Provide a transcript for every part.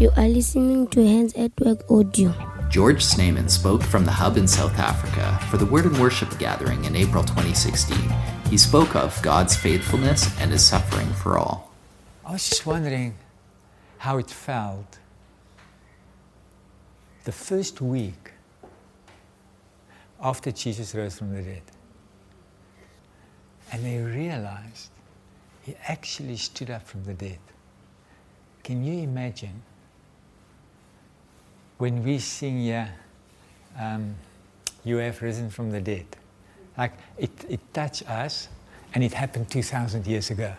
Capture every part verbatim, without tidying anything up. You are listening to Hands at Work Audio. George Snyman spoke from the Hub in South Africa for the Word and Worship gathering in April twenty sixteen. He spoke of God's faithfulness and His suffering for all. I was just wondering how it felt the first week after Jesus rose from the dead. And they realized He actually stood up from the dead. Can you imagine when we sing, yeah, um, you have risen from the dead? Like, it, it touched us, and it happened two thousand years ago.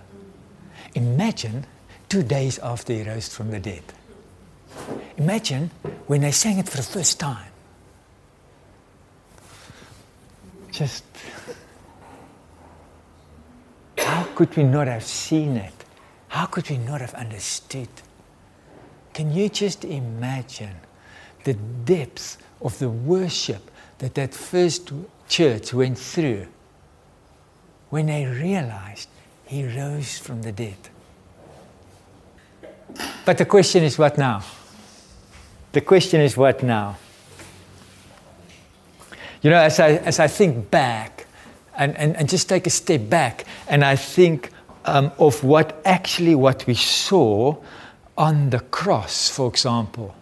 Imagine two days after He rose from the dead. Imagine when they sang it for the first time. Just, how could we not have seen it? How could we not have understood? Can you just imagine the depths of the worship that that first church went through when they realized He rose from the dead? But the question is, what now? The question is, what now? You know, as I as I think back and, and, and just take a step back and I think um, of what actually what we saw on the cross, for example,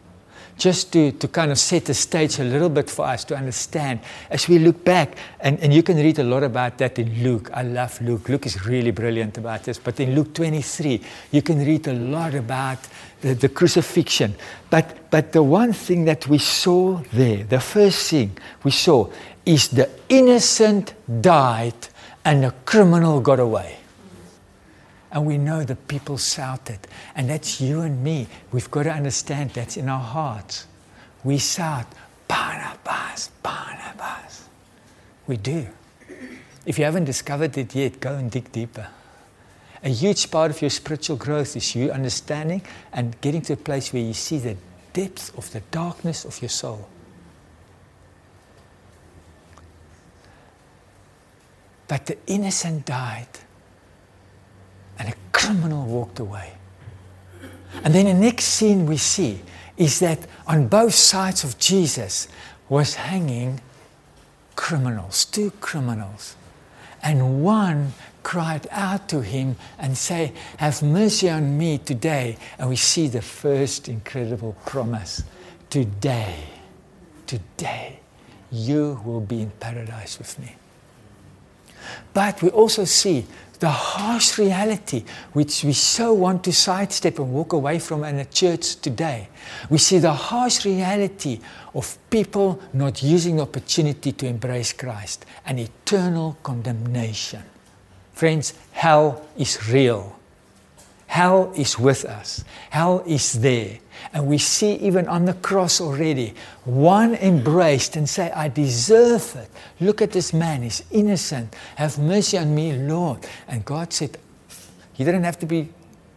just to, to kind of set the stage a little bit for us to understand. As we look back, and, and you can read a lot about that in Luke. I love Luke. Luke is really brilliant about this. But in Luke twenty-three, you can read a lot about the, the crucifixion. But, but the one thing that we saw there, the first thing we saw, is the innocent died and the criminal got away. And we know the people shouted. And that's you and me. We've got to understand that's in our hearts. We shout, Barnabas, Barnabas. We do. If you haven't discovered it yet, go and dig deeper. A huge part of your spiritual growth is you understanding and getting to a place where you see the depth of the darkness of your soul. But the innocent died. And a criminal walked away. And then the next scene we see is that on both sides of Jesus was hanging criminals, two criminals. And one cried out to Him and said, have mercy on me today. And we see the first incredible promise. Today, today, you will be in paradise with me. But we also see the harsh reality which we so want to sidestep and walk away from in the church today. We see the harsh reality of people not using the opportunity to embrace Christ and eternal condemnation. Friends, hell is real. Hell is with us. Hell is there. And we see even on the cross already, one embraced and say, I deserve it. Look at this man, he's innocent. Have mercy on me, Lord. And God said, he didn't have to be,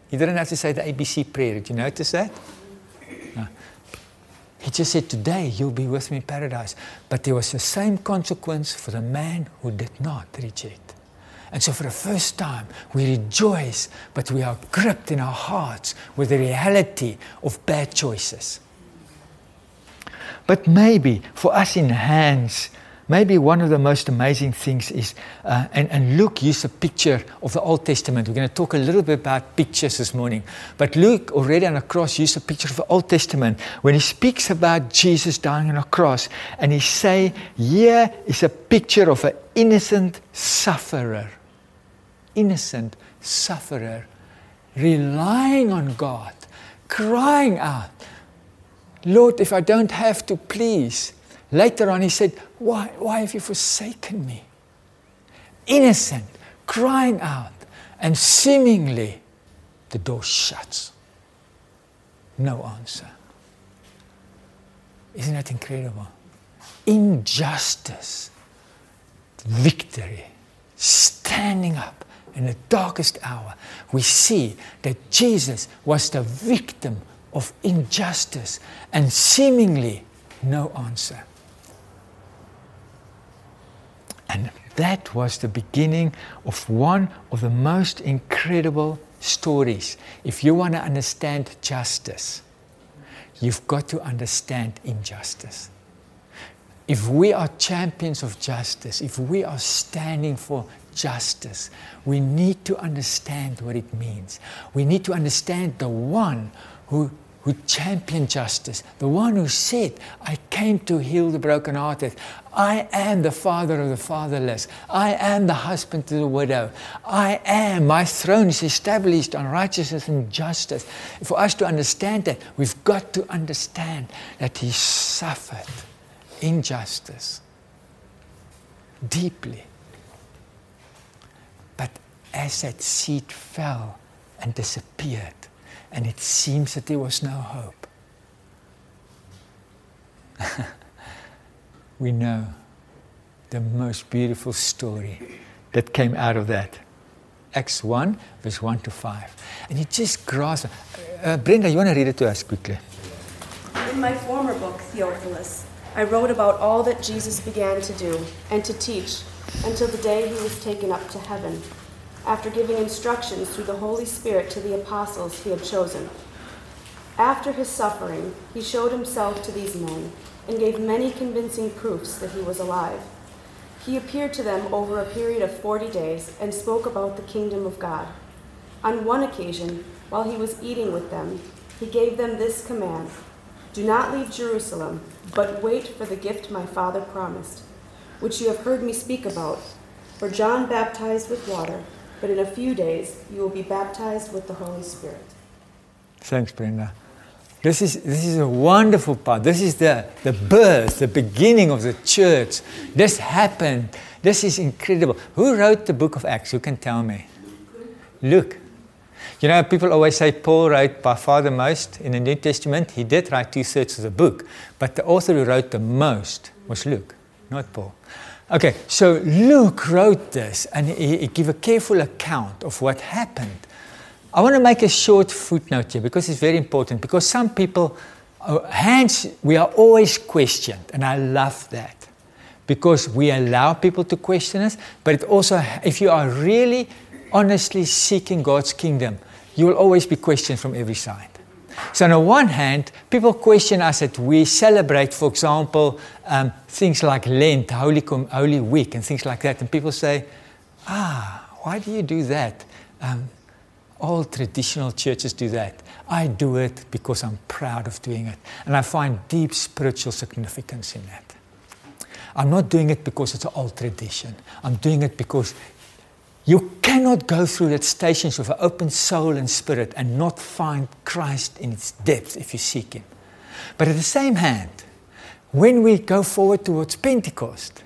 he didn't have to say the A B C prayer. Did you notice that? No. He just said, today you'll be with me in paradise. But there was the same consequence for the man who did not reject. And so for the first time, we rejoice, but we are gripped in our hearts with the reality of bad choices. But maybe for us in Hands, maybe one of the most amazing things is, uh, and, and Luke used a picture of the Old Testament. We're going to talk a little bit about pictures this morning. But Luke already on the cross used a picture of the Old Testament when he speaks about Jesus dying on a cross. And he say, here is a picture of an innocent sufferer. Innocent sufferer relying on God, crying out, Lord, if I don't have to, please. Later on, he said, why, why have you forsaken me? Innocent, crying out, and seemingly the door shuts. No answer. Isn't that incredible? Injustice, victory, standing up in the darkest hour. We see that Jesus was the victim of injustice and seemingly no answer. And that was the beginning of one of the most incredible stories. If you want to understand justice, You've got to understand injustice. If we are champions of justice, if we are standing for justice, we need to understand what it means. We need to understand the one who, who championed justice, the one who said, I came to heal the brokenhearted. I am the father of the fatherless. I am the husband to the widow. I am. My throne is established on righteousness and justice. For us to understand that, we've got to understand that he suffered injustice deeply, but as that seed fell and disappeared, and it seems that there was no hope, we know the most beautiful story that came out of that. Acts one, verse one to five. And you just grasp. Uh, Brenda, you want to read it to us quickly? In my former book, Theophilus, I wrote about all that Jesus began to do and to teach until the day he was taken up to heaven, after giving instructions through the Holy Spirit to the apostles he had chosen. After his suffering, he showed himself to these men and gave many convincing proofs that he was alive. He appeared to them over a period of forty days and spoke about the kingdom of God. On one occasion, while he was eating with them, he gave them this command: Do not leave Jerusalem, but wait for the gift my Father promised, which you have heard me speak about. For John baptized with water, but in a few days you will be baptized with the Holy Spirit. Thanks, Brenda. This is this is a wonderful part. This is the, the birth, the beginning of the church. This happened. This is incredible. Who wrote the book of Acts? Who can tell me? Luke. You know, people always say Paul wrote by far the most in the New Testament. He did write two-thirds of the book, but the author who wrote the most was Luke, not Paul. Okay, so Luke wrote this, and he, he gave a careful account of what happened. I want to make a short footnote here, because it's very important, because some people, hence, we are always questioned, and I love that, because we allow people to question us, but it also, if you are really honestly seeking God's kingdom, you will always be questioned from every side. So on the one hand, people question us that we celebrate, for example, um, things like Lent, Holy, Com- Holy Week, and things like that. And people say, ah, why do you do that? Um, all traditional churches do that. I do it because I'm proud of doing it. And I find deep spiritual significance in that. I'm not doing it because it's an old tradition. I'm doing it because you cannot go through that stations with an open soul and spirit and not find Christ in its depth if you seek Him. But at the same hand, when we go forward towards Pentecost,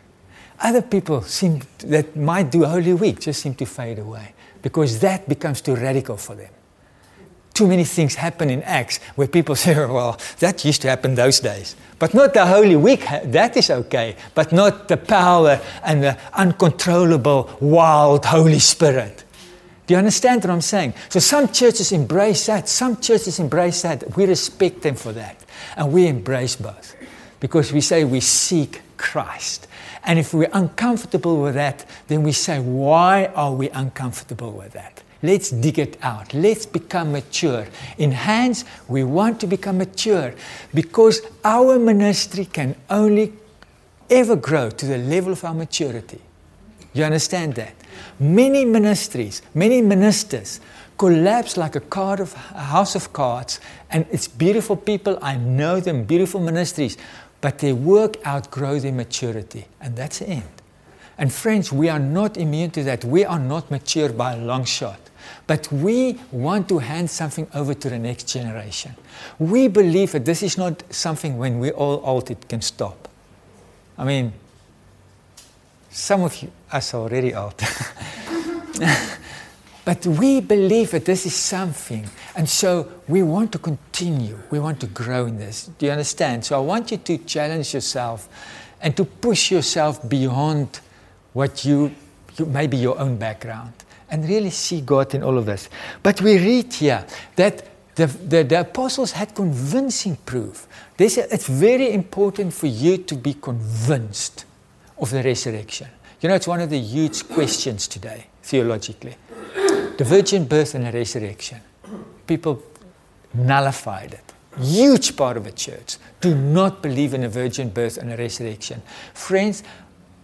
other people seem that might do Holy Week just seem to fade away, because that becomes too radical for them. Too many things happen in Acts where people say, oh, well, that used to happen those days. But not the Holy Week, that is okay. But not the power and the uncontrollable, wild Holy Spirit. Do you understand what I'm saying? So some churches embrace that. Some churches embrace that. We respect them for that. And we embrace both. Because we say we seek Christ. And if we're uncomfortable with that, then we say, why are we uncomfortable with that? Let's dig it out. Let's become mature. In hands, we want to become mature, because our ministry can only ever grow to the level of our maturity. You understand that? Many ministries, many ministers collapse like a card of a house of cards, and it's beautiful people. I know them, beautiful ministries, but their work outgrows their maturity, and that's the end. And friends, we are not immune to that. We are not mature by a long shot. But we want to hand something over to the next generation. We believe that this is not something when we're all old it can stop. I mean, some of you, us are already old. But we believe that this is something. And so we want to continue. We want to grow in this. Do you understand? So I want you to challenge yourself and to push yourself beyond what you, you maybe your own background, and really see God in all of this. But we read here that the, the, the apostles had convincing proof. They said it's very important for you to be convinced of the resurrection. You know, it's one of the huge questions today, theologically. The virgin birth and the resurrection. People nullified it. huge part of the church, do not believe in a virgin birth and a resurrection. Friends,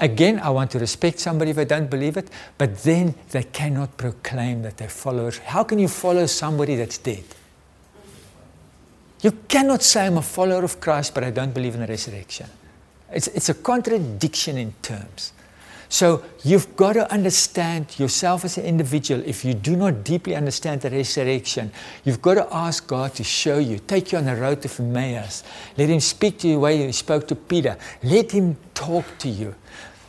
again, I want to respect somebody if they don't believe it, but then they cannot proclaim that they're followers. How can you follow somebody that's dead? You cannot say, I'm a follower of Christ, but I don't believe in a resurrection. It's, it's a contradiction in terms. So you've got to understand yourself as an individual. If you do not deeply understand the resurrection, you've got to ask God to show you, take you on the road to Emmaus. Let him speak to you the way he spoke to Peter. Let him talk to you.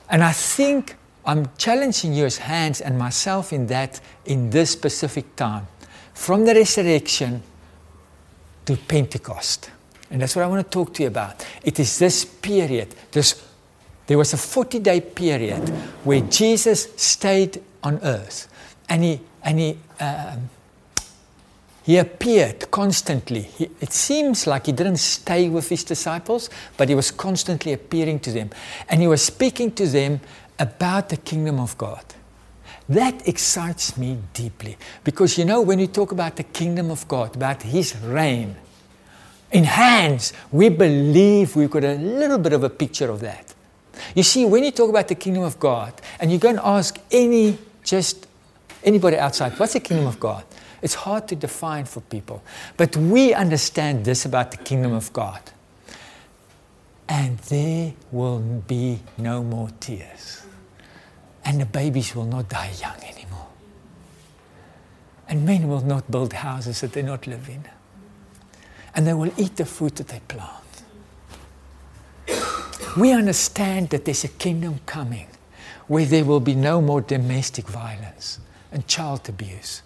And I think I'm challenging you as Hans and myself in that, in this specific time, from the resurrection to Pentecost. And that's what I want to talk to you about. It is this period, this There was a forty-day period where Jesus stayed on earth, and he and he um, he appeared constantly. He, it seems like he didn't stay with his disciples, but he was constantly appearing to them, and he was speaking to them about the kingdom of God. That excites me deeply, because you know, when we talk about the kingdom of God, about his reign, in hands, we believe we've got a little bit of a picture of that. You see, when you talk about the kingdom of God, and you go and ask any, just anybody outside, what's the kingdom of God? It's hard to define for people. But we understand this about the kingdom of God. And there will be no more tears. And the babies will not die young anymore. And men will not build houses that they not live in. And they will eat the fruit that they plant. We understand that there's a kingdom coming where there will be no more domestic violence and child abuse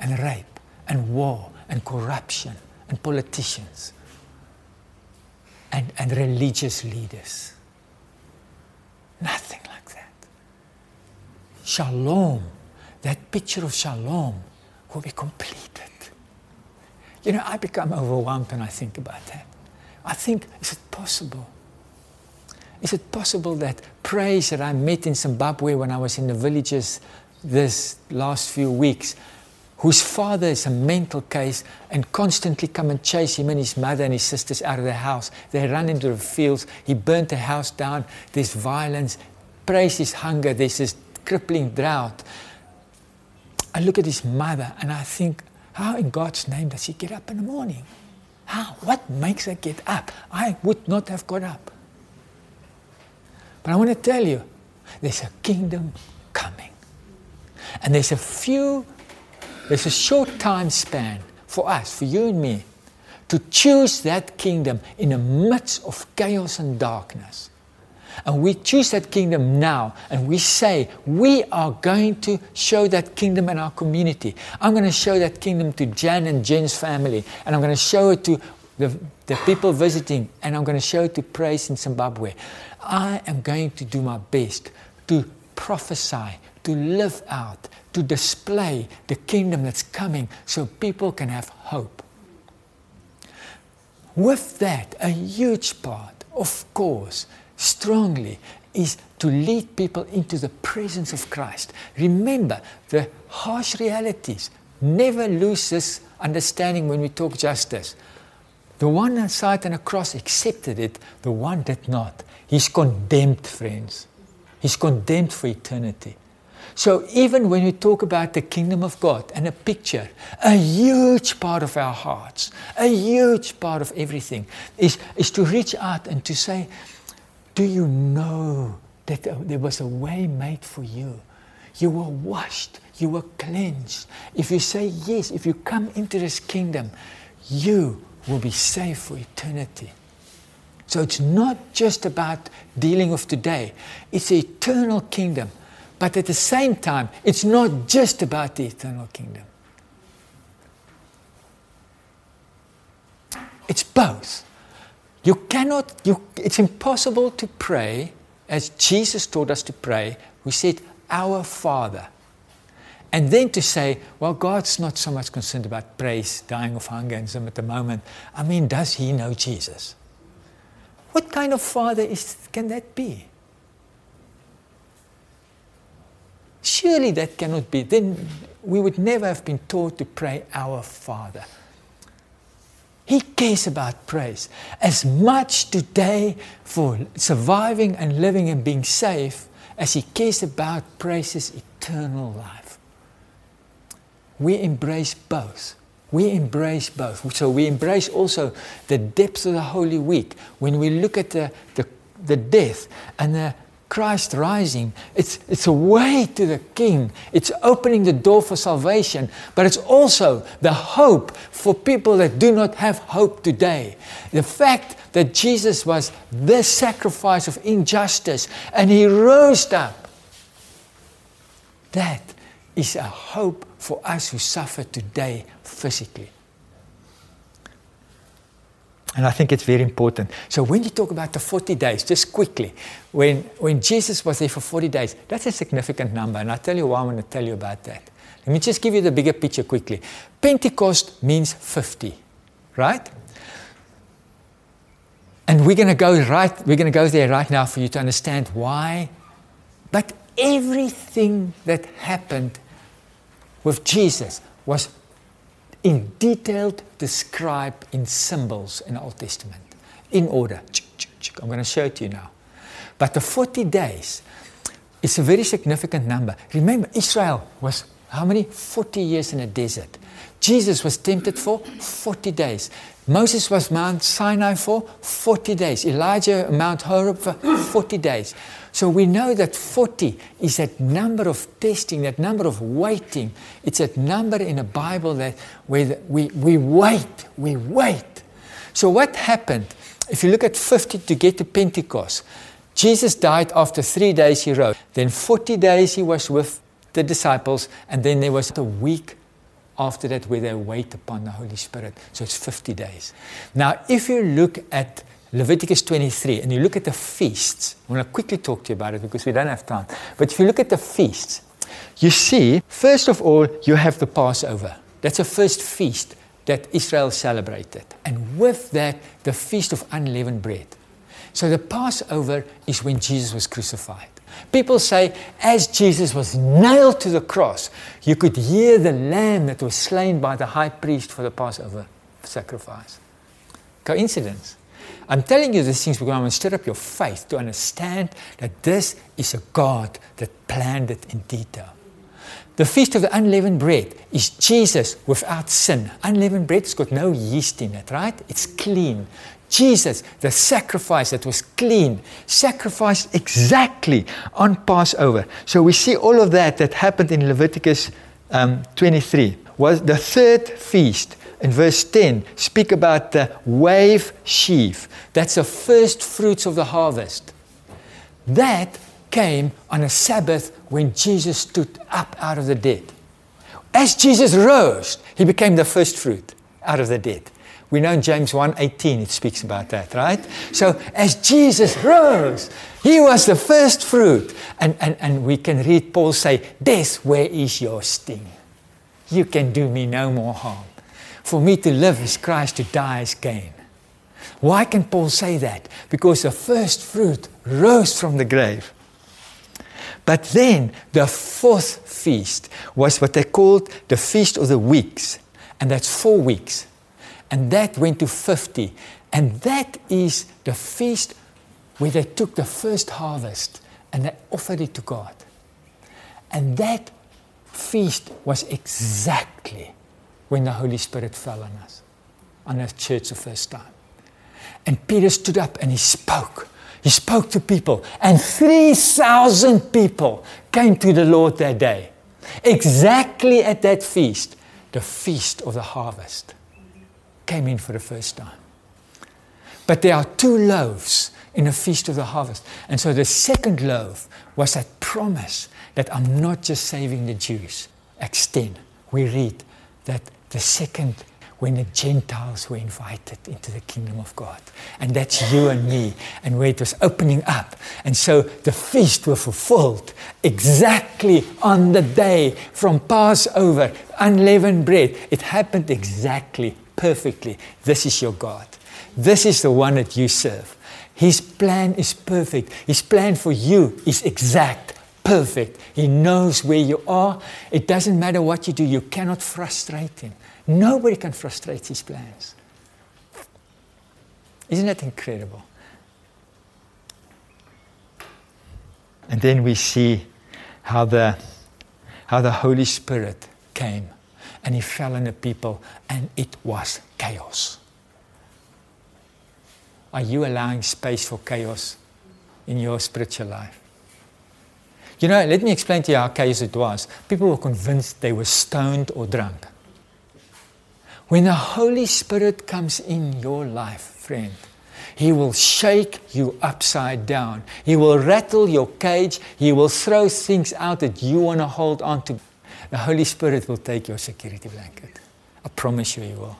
and rape and war and corruption and politicians and, and religious leaders. Nothing like that. Shalom, that picture of shalom will be completed. You know, I become overwhelmed when I think about that. I think, is it possible? Is it possible that praise that I met in Zimbabwe when I was in the villages this last few weeks, whose father is a mental case and constantly come and chase him and his mother and his sisters out of the house. They run into the fields. He burnt the house down. There's violence. Praise is hunger. There's this crippling drought. I look at his mother and I think, how in God's name does she get up in the morning? How? What makes her get up? I would not have got up. But I want to tell you, there's a kingdom coming. And there's a few, there's a short time span for us, for you and me, to choose that kingdom in the midst of chaos and darkness. And we choose that kingdom now, and we say, we are going to show that kingdom in our community. I'm going to show that kingdom to Jan and Jen's family, and I'm going to show it to The, the people visiting, and I'm going to show it to praise in Zimbabwe. I am going to do my best to prophesy, to live out, to display the kingdom that's coming so people can have hope. With that, a huge part, of course, strongly, is to lead people into the presence of Christ. Remember the harsh realities. Never lose this understanding when we talk justice. The one on side on a cross accepted it, the one did not. He's condemned, friends. He's condemned for eternity. So even when we talk about the kingdom of God and a picture, a huge part of our hearts, a huge part of everything is, is to reach out and to say, do you know that there was a way made for you? You were washed, you were cleansed. If you say yes, if you come into this kingdom, you will be saved for eternity. So it's not just about dealing with today. It's the eternal kingdom. But at the same time, it's not just about the eternal kingdom. It's both. You cannot, you, it's impossible to pray as Jesus taught us to pray, who said, Our Father. And then to say, well, God's not so much concerned about praise, dying of hunger and some at the moment. I mean, does he know Jesus? What kind of father is, can that be? Surely that cannot be. Then we would never have been taught to pray, Our Father. He cares about praise as much today for surviving and living and being safe as he cares about praise's eternal life. We embrace both. We embrace both. So we embrace also the depth of the Holy Week. When we look at the, the, the death and the Christ rising, it's, it's a way to the King. It's opening the door for salvation, but it's also the hope for people that do not have hope today. The fact that Jesus was the sacrifice of injustice and he rose up, that is a hope for us who suffer today physically. And I think it's very important. So when you talk about the forty days, just quickly, when, when Jesus was there for forty days, that's a significant number. And I'll tell you why I want to tell you about that. Let me just give you the bigger picture quickly. Pentecost means fifty, right? And we're going to go right, we're going to go there right now for you to understand why. But everything that happened with Jesus was in detailed described in symbols in the Old Testament, in order. I'm going to show it to you now. But the forty days is a very significant number. Remember, Israel was how many? forty years in the desert. Jesus was tempted for forty days. Moses was Mount Sinai for forty days. Elijah, Mount Horeb for forty days. So we know that forty is that number of testing, that number of waiting. It's that number in the Bible that where we, we wait, we wait. So what happened? If you look at fifty to get to Pentecost, Jesus died. After three days he rose. Then forty days he was with the disciples, and then there was a week after that where they wait upon the Holy Spirit. So it's fifty days. Now, if you look at Leviticus twenty-three and you look at the feasts, I'm going to quickly talk to you about it because we don't have time. But if you look at the feasts, you see, first of all, you have the Passover. That's the first feast that Israel celebrated. And with that, the Feast of Unleavened Bread. So the Passover is when Jesus was crucified. People say, as Jesus was nailed to the cross, you could hear the lamb that was slain by the high priest for the Passover sacrifice. Coincidence? I'm telling you these things because I want to stir up your faith to understand that this is a God that planned it in detail. The Feast of the Unleavened Bread is Jesus without sin. Unleavened bread has got no yeast in it, right? It's clean. Jesus, the sacrifice that was clean, sacrificed exactly on Passover. So we see all of that that happened in Leviticus um, twenty-three. Was the third feast in verse ten speak about the wave sheaf. That's the first fruits of the harvest. That came on a Sabbath when Jesus stood up out of the dead. As Jesus rose, he became the first fruit out of the dead. We know in James one eighteen it speaks about that, right? So as Jesus rose, he was the first fruit. And, and, and we can read Paul say, "Death, where is your sting? You can do me no more harm. For me to live is Christ, to die is gain." Why can Paul say that? Because the first fruit rose from the grave. But then the fourth feast was what they called the Feast of the Weeks. And that's four weeks. And that went to fifty. And that is the feast where they took the first harvest and they offered it to God. And that feast was exactly when the Holy Spirit fell on us, on the church the first time. And Peter stood up and he spoke. He spoke to people. And three thousand people came to the Lord that day. Exactly at that feast, the Feast of the Harvest. Came in for the first time. But there are two loaves in the Feast of the Harvest. And so the second loaf was that promise that I'm not just saving the Jews. Acts ten, we read that the second, when the Gentiles were invited into the kingdom of God. And that's you and me, and where it was opening up. And so the feast were fulfilled exactly on the day from Passover, unleavened bread. It happened exactly perfectly. This is your God. This is the one that you serve. His plan is perfect. His plan for you is exact, perfect. He knows where you are. It doesn't matter what you do. You cannot frustrate him. Nobody can frustrate his plans. Isn't it incredible? And then we see how the, how the Holy Spirit came and he fell on the people and it was chaos. Are you allowing space for chaos in your spiritual life? You know, let me explain to you how chaos it was. People were convinced they were stoned or drunk. When the Holy Spirit comes in your life, friend, he will shake you upside down. He will rattle your cage. He will throw things out that you want to hold on to. The Holy Spirit will take your security blanket. I promise you he will.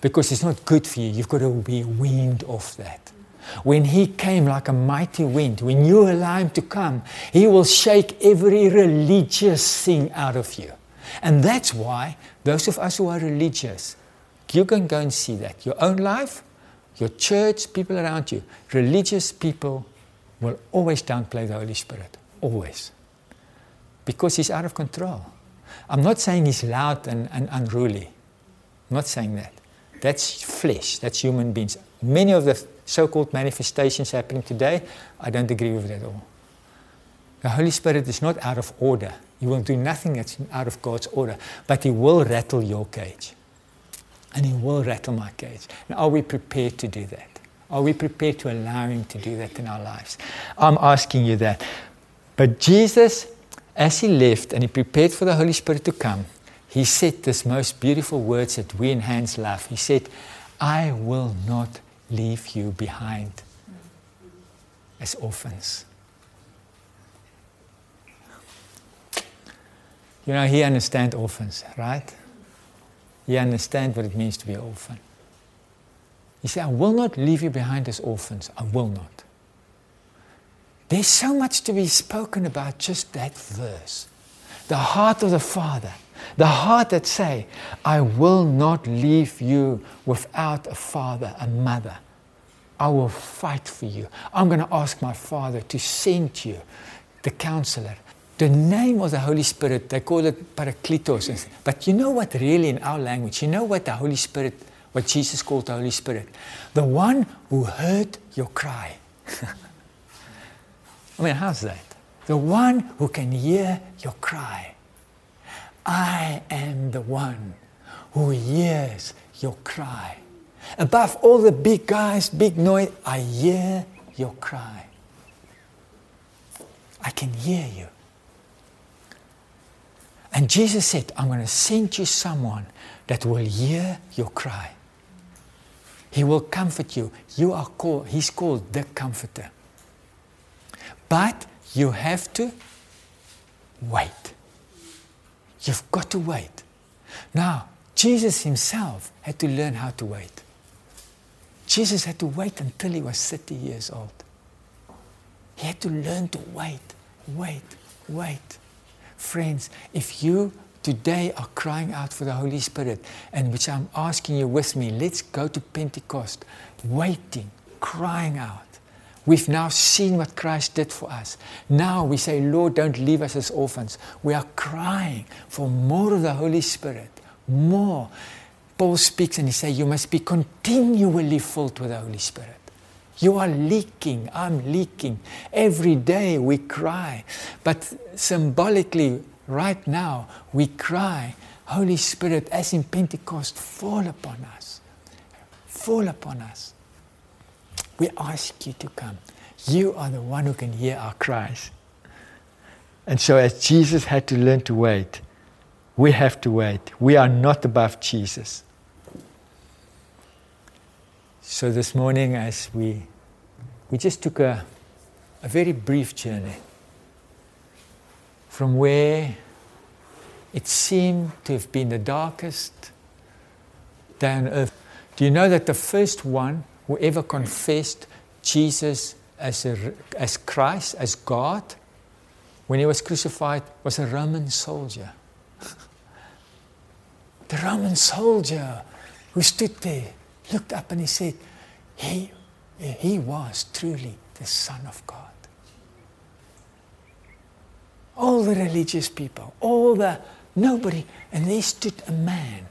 Because it's not good for you. You've got to be weaned off that. When he came like a mighty wind, when you allow him to come, he will shake every religious thing out of you. And that's why those of us who are religious, you can go and see that. Your own life, your church, people around you, religious people will always downplay the Holy Spirit. Always. Because he's out of control. I'm not saying he's loud and, and unruly. I'm not saying that. That's flesh. That's human beings. Many of the so-called manifestations happening today, I don't agree with that at all. The Holy Spirit is not out of order. He will do nothing that's out of God's order. But he will rattle your cage. And he will rattle my cage. And are we prepared to do that? Are we prepared to allow him to do that in our lives? I'm asking you that. But Jesus, as he left and he prepared for the Holy Spirit to come, he said this most beautiful words that we enhance love. He said, I will not leave you behind as orphans. You know, he understands orphans, right? He understands what it means to be an orphan. He said, I will not leave you behind as orphans. I will not. There's so much to be spoken about just that verse. The heart of the Father. The heart that say, I will not leave you without a father, a mother. I will fight for you. I'm going to ask my Father to send you the counselor. The name of the Holy Spirit, they call it Parakletos. But you know what really in our language, you know what the Holy Spirit, what Jesus called the Holy Spirit? The one who heard your cry. I mean, how's that? The one who can hear your cry. I am the one who hears your cry. Above all the big guys, big noise, I hear your cry. I can hear you. And Jesus said, I'm going to send you someone that will hear your cry. He will comfort you. You are called, he's called the Comforter. But you have to wait. You've got to wait. Now, Jesus himself had to learn how to wait. Jesus had to wait until he was thirty years old. He had to learn to wait, wait, wait. Friends, if you today are crying out for the Holy Spirit, and which I'm asking you with me, let's go to Pentecost, waiting, crying out. We've now seen what Christ did for us. Now we say, Lord, don't leave us as orphans. We are crying for more of the Holy Spirit, more. Paul speaks and he says, you must be continually filled with the Holy Spirit. You are leaking, I'm leaking. Every day we cry. But symbolically, right now, we cry, Holy Spirit, as in Pentecost, fall upon us. Fall upon us. We ask you to come. You are the one who can hear our cries. And so as Jesus had to learn to wait, we have to wait. We are not above Jesus. So this morning as we we just took a, a very brief journey from where it seemed to have been the darkest day on earth. Do you know that the first one whoever confessed Jesus as, a, as Christ, as God, when he was crucified, was a Roman soldier. The Roman soldier who stood there, looked up and he said, he, he was truly the Son of God. All the religious people, all the, nobody, and there stood a man,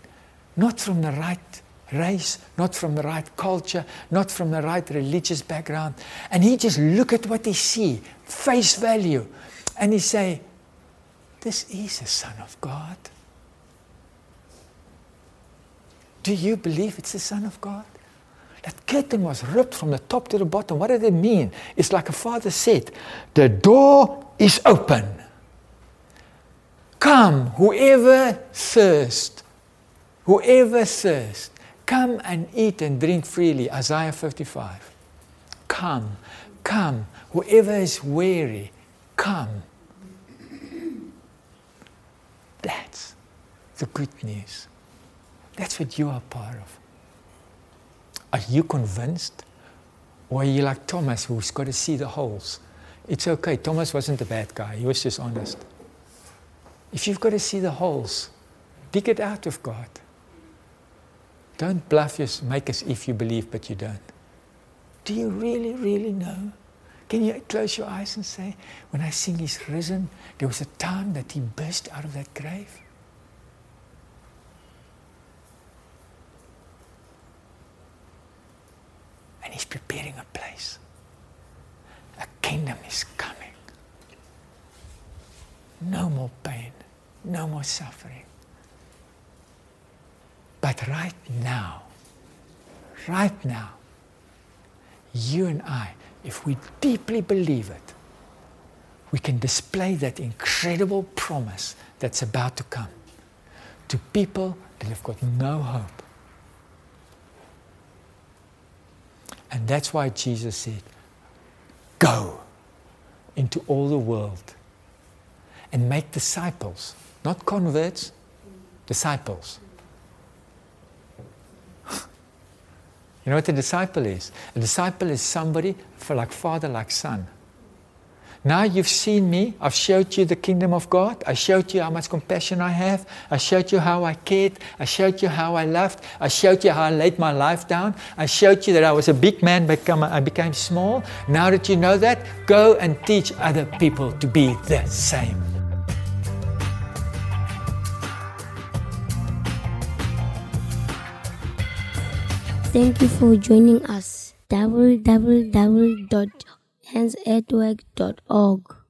not from the right race, not from the right culture, not from the right religious background. And he just look at what he see, face value, and he say, this is the Son of God. Do you believe it's the Son of God? That curtain was ripped from the top to the bottom. What did it mean? It's like a father said, the door is open. Come, whoever thirsts, whoever thirsts, come and eat and drink freely. Isaiah fifty-five. Come, come, whoever is weary, come. That's the good news. That's what you are part of. Are you convinced? Or are you like Thomas, who's got to see the holes? It's okay. Thomas wasn't a bad guy. He was just honest. If you've got to see the holes, dig it out of God. Don't bluff, just make as if you believe, but you don't. Do you really, really know? Can you close your eyes and say, when I sing He's risen, there was a time that He burst out of that grave? And He's preparing a place. A kingdom is coming. No more pain, no more suffering. But right now, right now, you and I, if we deeply believe it, we can display that incredible promise that's about to come to people that have got no hope. And that's why Jesus said, go into all the world and make disciples, not converts, disciples. You know what a disciple is? A disciple is somebody for like father, like son. Now you've seen me, I've showed you the kingdom of God, I showed you how much compassion I have, I showed you how I cared, I showed you how I loved, I showed you how I laid my life down, I showed you that I was a big man, become, I became small. Now that you know that, go and teach other people to be the same. Thank you for joining us. double-u double-u double-u dot hands at work dot org